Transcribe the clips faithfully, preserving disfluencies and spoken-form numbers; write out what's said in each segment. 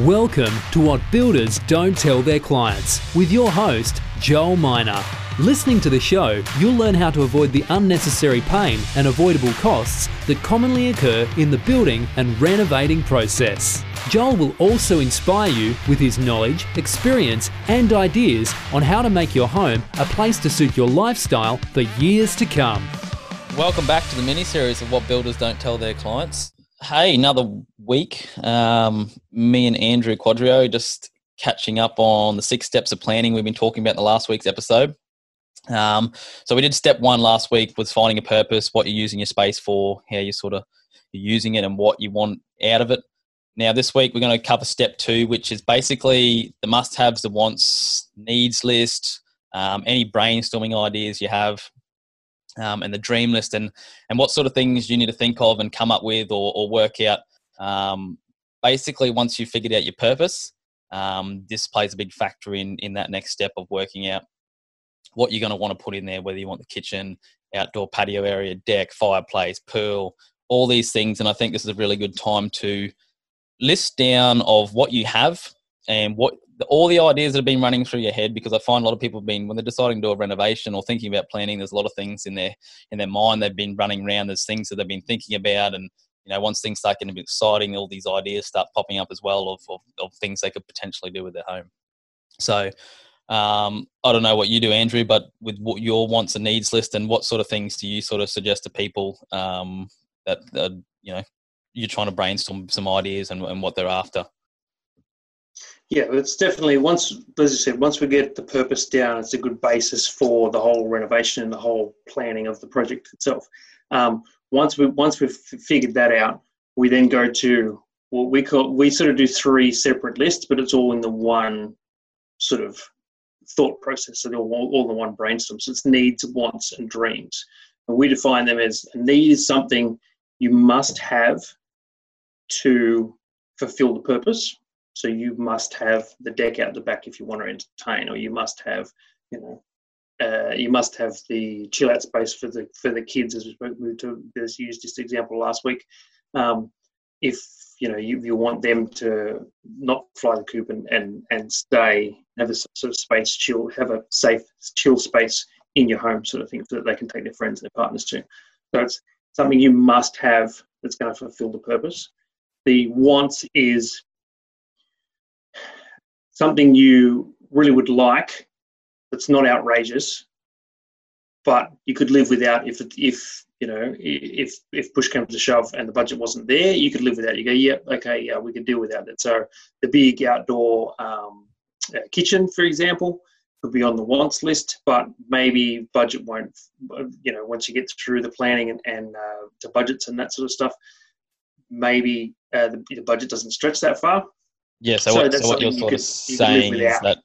Welcome to What Builders Don't Tell Their Clients with your host, Joel Minor. Listening to the show, you'll learn how to avoid the unnecessary pain and avoidable costs that commonly occur in the building and renovating process. Joel will also inspire you with his knowledge, experience, and ideas on how to make your home a place to suit your lifestyle for years to come. Welcome back to the mini-series of What Builders Don't Tell Their Clients. Hey, another week. Um, me and Andrew Quadrio just catching up on the six steps of planning we've been talking about in the last week's episode. Um, so we did step one last week was finding a purpose, what you're using your space for, how you sort of you're using it and what you want out of it. Now this week we're going to cover step two, which is basically the must-haves, the wants, needs list, um, any brainstorming ideas you have. Um, and the dream list and, and what sort of things you need to think of and come up with or, or work out. Um, basically, once you've figured out your purpose, um, this plays a big factor in, in that next step of working out what you're going to want to put in there, whether you want the kitchen, outdoor patio area, deck, fireplace, pool, all these things. And I think this is a really good time to list down of what you have and what all the ideas that have been running through your head, because I find a lot of people have been, when they're deciding to do a renovation or thinking about planning, there's a lot of things in their in their mind they've been running around. There's things that they've been thinking about, and you know, once things start getting a bit exciting, all these ideas start popping up as well of of, of things they could potentially do with their home. So um, I don't know what you do, Andrew, but with what your wants and needs list, and what sort of things do you sort of suggest to people um, that uh, you know you're trying to brainstorm some ideas and, and what they're after? Yeah, it's definitely, once, as you said, once we get the purpose down, it's a good basis for the whole renovation and the whole planning of the project itself. Um, once we once we've figured that out, we then go to what we call, we sort of do three separate lists, but it's all in the one sort of thought process. So they're all, all in one brainstorm. So it's needs, wants, and dreams. And we define them as a need is something you must have to fulfill the purpose. So you must have the deck out the back if you want to entertain, or you must have, you know, uh, you must have the chill out space for the for the kids, as we spoke to. As used this example last week, um, if you know you, you want them to not fly the coop and and and stay, have a sort of space chill, have a safe chill space in your home, sort of thing, so that they can take their friends and their partners to. So it's something you must have that's going to fulfill the purpose. The wants is something you really would like that's not outrageous, but you could live without if, if you know, if if push comes to shove and the budget wasn't there, you could live without. You go, yeah, okay, yeah, we could deal without that. So the big outdoor um, kitchen, for example, could be on the wants list, but maybe budget won't, you know, once you get through the planning and, and uh, the budgets and that sort of stuff, maybe uh, the, the budget doesn't stretch that far. Yeah, so, so what, so what you're sort you of could, saying you is that...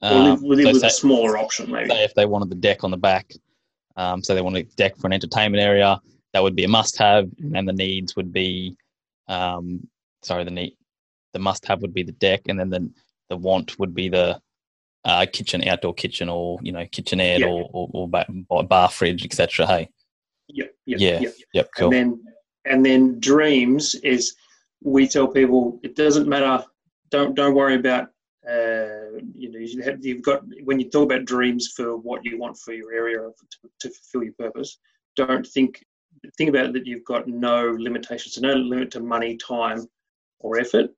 Um, live, live so with say, a smaller option, maybe. Say if they wanted the deck on the back, um, so they wanted a deck for an entertainment area, that would be a must-have, and the needs would be... Um, sorry, the need, the must-have would be the deck, and then the, the want would be the uh, kitchen, outdoor kitchen, or, you know, kitchenette, yeah. or, or, or bar, bar fridge, et cetera, hey? Yep, yep, yeah, yep. Yep, cool. And then, and then dreams is we tell people it doesn't matter... Don't don't worry about uh, you know you have, you've got when you talk about dreams for what you want for your area to, to fulfill your purpose. Don't think think about it that you've got no limitations, so no limit to money, time, or effort.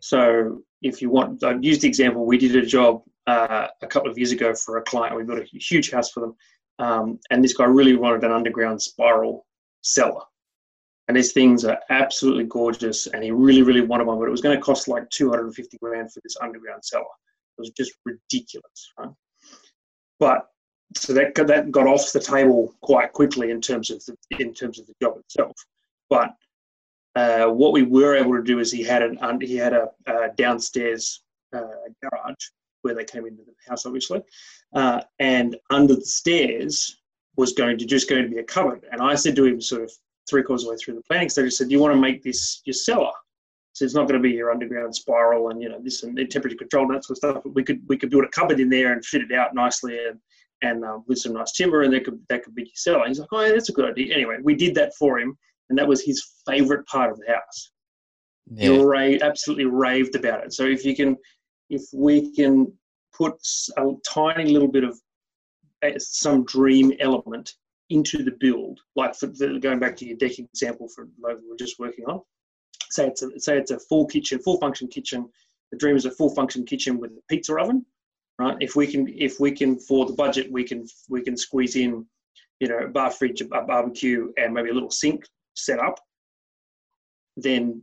So if you want, I've used the example. We did a job uh, a couple of years ago for a client. We built a huge house for them, um, and this guy really wanted an underground spiral cellar. And these things are absolutely gorgeous, and he really, really wanted one, but it was going to cost like two hundred fifty grand for this underground cellar. It was just ridiculous, right? But so that that got off the table quite quickly in terms of the in terms of the job itself. But uh, what we were able to do is he had an he had a, a downstairs uh, garage where they came into the house, obviously, uh, and under the stairs was going to just going to be a cupboard. And I said to him, sort of three quarters of the way through the planning stage, I said, do you want to make this your cellar? So it's not going to be your underground spiral and, you know, this and temperature control and that sort of stuff. But we could we could build a cupboard in there and fit it out nicely and, and um, with some nice timber, and that could, that could be your cellar. And he's like, oh, yeah, that's a good idea. Anyway, we did that for him, and that was his favourite part of the house. yeah. you ra- absolutely raved about it. So if you can, if we can put a tiny little bit of some dream element into the build, like for the, going back to your deck example for like we we're just working on, say it's a, say it's a full kitchen, full function kitchen. The dream is a full function kitchen with a pizza oven, right? If we can, if we can for the budget, we can we can squeeze in, you know, a bar fridge, a barbecue, and maybe a little sink set up. Then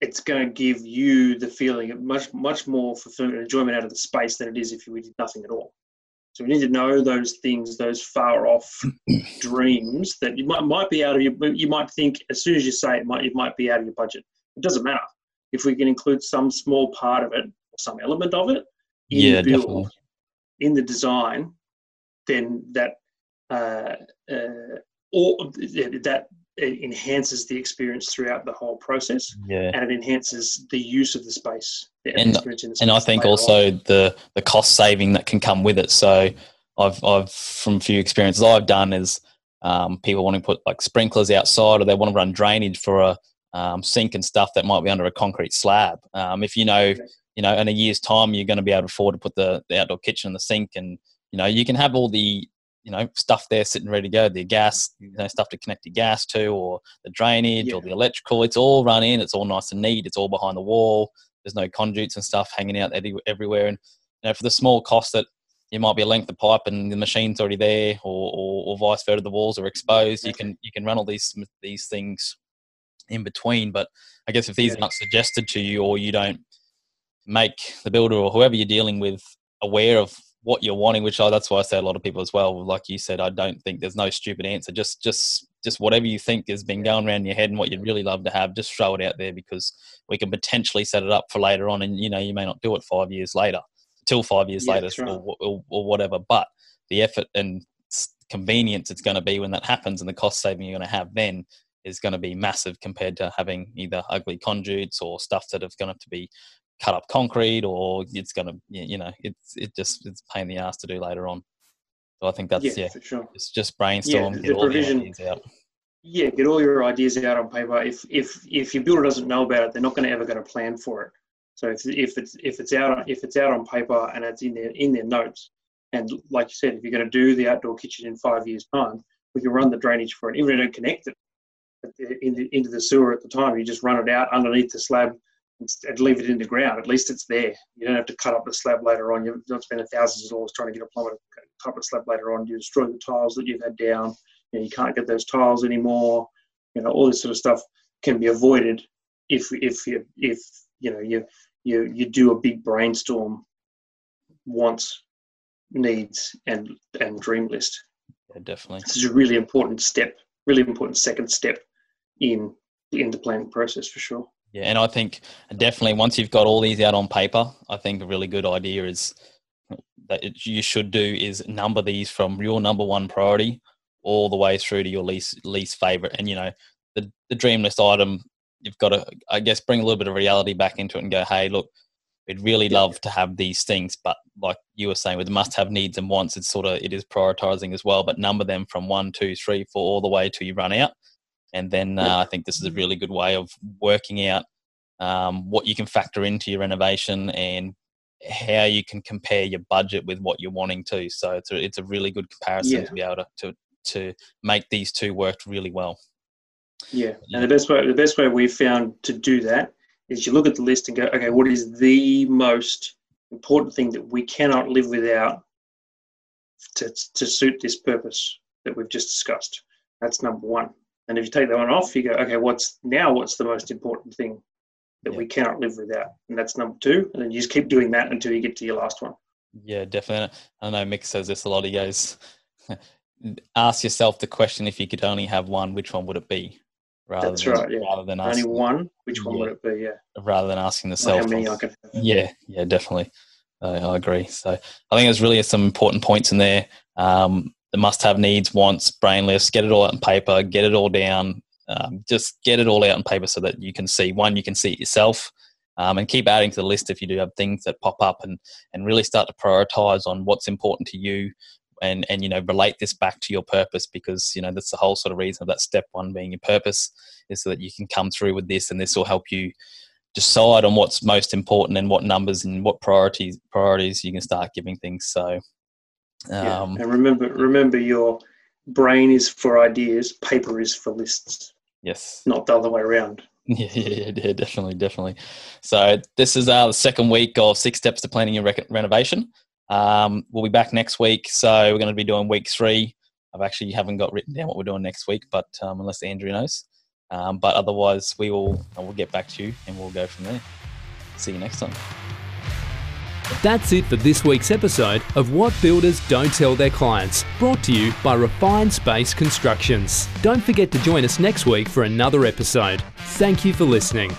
it's going to give you the feeling of much much more fulfillment and enjoyment out of the space than it is if you did nothing at all. So we need to know those things, those far-off dreams that you might might be out of your. You might think as soon as you say it, might it might be out of your budget. It doesn't matter if we can include some small part of it, or some element of it, in yeah, the build, definitely. in the design. Then that uh, uh, or that it enhances the experience throughout the whole process, yeah. and it enhances the use of the space. And, the and I think also the, the cost saving that can come with it. So I've, I've from a few experiences I've done is um, people want to put like sprinklers outside, or they want to run drainage for a um, sink and stuff that might be under a concrete slab. Um, if you know, you know, in a year's time, you're going to be able to afford to put the, the outdoor kitchen and the sink, and, you know, you can have all the, you know, stuff there sitting ready to go, the gas, you know, stuff to connect your gas to, or the drainage yeah. or the electrical. It's all run in. It's all nice and neat. It's all behind the wall. There's no conduits and stuff hanging out everywhere. And, you know, for the small cost that it might be a length of pipe and the machine's already there, or, or, or vice versa, the walls are exposed. You can you can run all these these things in between. But I guess if these yeah. aren't suggested to you, or you don't make the builder or whoever you're dealing with aware of what you're wanting, which I, that's why I say a lot of people as well, like you said, I don't think there's no stupid answer. Just just just whatever you think has been going around in your head and what you'd really love to have, just throw it out there, because we can potentially set it up for later on, and, you know, you may not do it five years later, till five years yeah, later right. or, or, or whatever. But the effort and convenience it's going to be when that happens, and the cost saving you're going to have then is going to be massive compared to having either ugly conduits or stuff that is going to have to be cut up concrete, or it's going to, you know, it's it just it's a pain in the ass to do later on. So I think that's, yeah, yeah for sure. it's just brainstorm, yeah, the, get the all provision, your ideas out. Yeah, get all your ideas out on paper. If if if your builder doesn't know about it, they're not going to ever going to plan for it. So if if it's if it's out if it's out on paper and it's in their in their notes, and like you said, if you're going to do the outdoor kitchen in five years' time, we can run the drainage for it. Even if you don't connect it into into the sewer at the time, you just run it out underneath the slab. I'd leave it in the ground. At least it's there. You don't have to cut up the slab later on. You're not spending thousands of dollars trying to get a plumber to cut up the slab later on. You destroy the tiles that you've had down. You know, you can't get those tiles anymore. You know, all this sort of stuff can be avoided if if you if you know you you you do a big brainstorm, wants, needs, and and dream list. Yeah, definitely. This is a really important step. Really important second step in in the planning process for sure. Yeah, and I think definitely once you've got all these out on paper, I think a really good idea is that it, you should do is number these from your number one priority all the way through to your least least favorite. And, you know, the, the dream list item, you've got to, I guess, bring a little bit of reality back into it and go, hey, look, we'd really love to have these things. But like you were saying, with the must-have needs and wants, it's sort of, it is prioritizing as well, but number them from one, two, three, four, all the way till you run out. And then uh, I think this is a really good way of working out um, what you can factor into your renovation and how you can compare your budget with what you're wanting to. So it's a, it's a really good comparison yeah. to be able to, to to make these two work really well. Yeah, and the best way the best way we've found to do that is you look at the list and go, okay, what is the most important thing that we cannot live without to to suit this purpose that we've just discussed? That's number one. And if you take that one off, you go, okay, what's now what's the most important thing that yeah. we cannot live without? And that's number two. And then you just keep doing that until you get to your last one. Yeah, definitely. I know Mick says this a lot. He goes, ask yourself the question, if you could only have one, which one would it be? Rather that's than, right. Yeah. Rather than asking, only one, which one yeah. would it be? Yeah. Rather than asking the self. Yeah, yeah, definitely. Uh, I agree. So I think there's really some important points in there. Um, The must-have needs, wants, brain list, get it all out on paper, get it all down, um, just get it all out on paper so that you can see, one, you can see it yourself, um, and keep adding to the list if you do have things that pop up, and, and really start to prioritise on what's important to you, and, and, you know, relate this back to your purpose, because, you know, that's the whole sort of reason of that step one being your purpose, is so that you can come through with this, and this will help you decide on what's most important and what numbers and what priorities priorities you can start giving things. So, um, yeah. And remember, remember your brain is for ideas, paper is for lists. Yes. Not the other way around. Yeah, yeah, yeah, definitely, definitely. So this is our second week of six steps to planning your re- renovation. Um, we'll be back next week. So we're going to be doing week three. I've actually haven't got written down what we're doing next week, but um, unless Andrew knows. Um, but otherwise, we will we'll get back to you and we'll go from there. See you next time. That's it for this week's episode of What Builders Don't Tell Their Clients, brought to you by Refined Space Constructions. Don't forget to join us next week for another episode. Thank you for listening.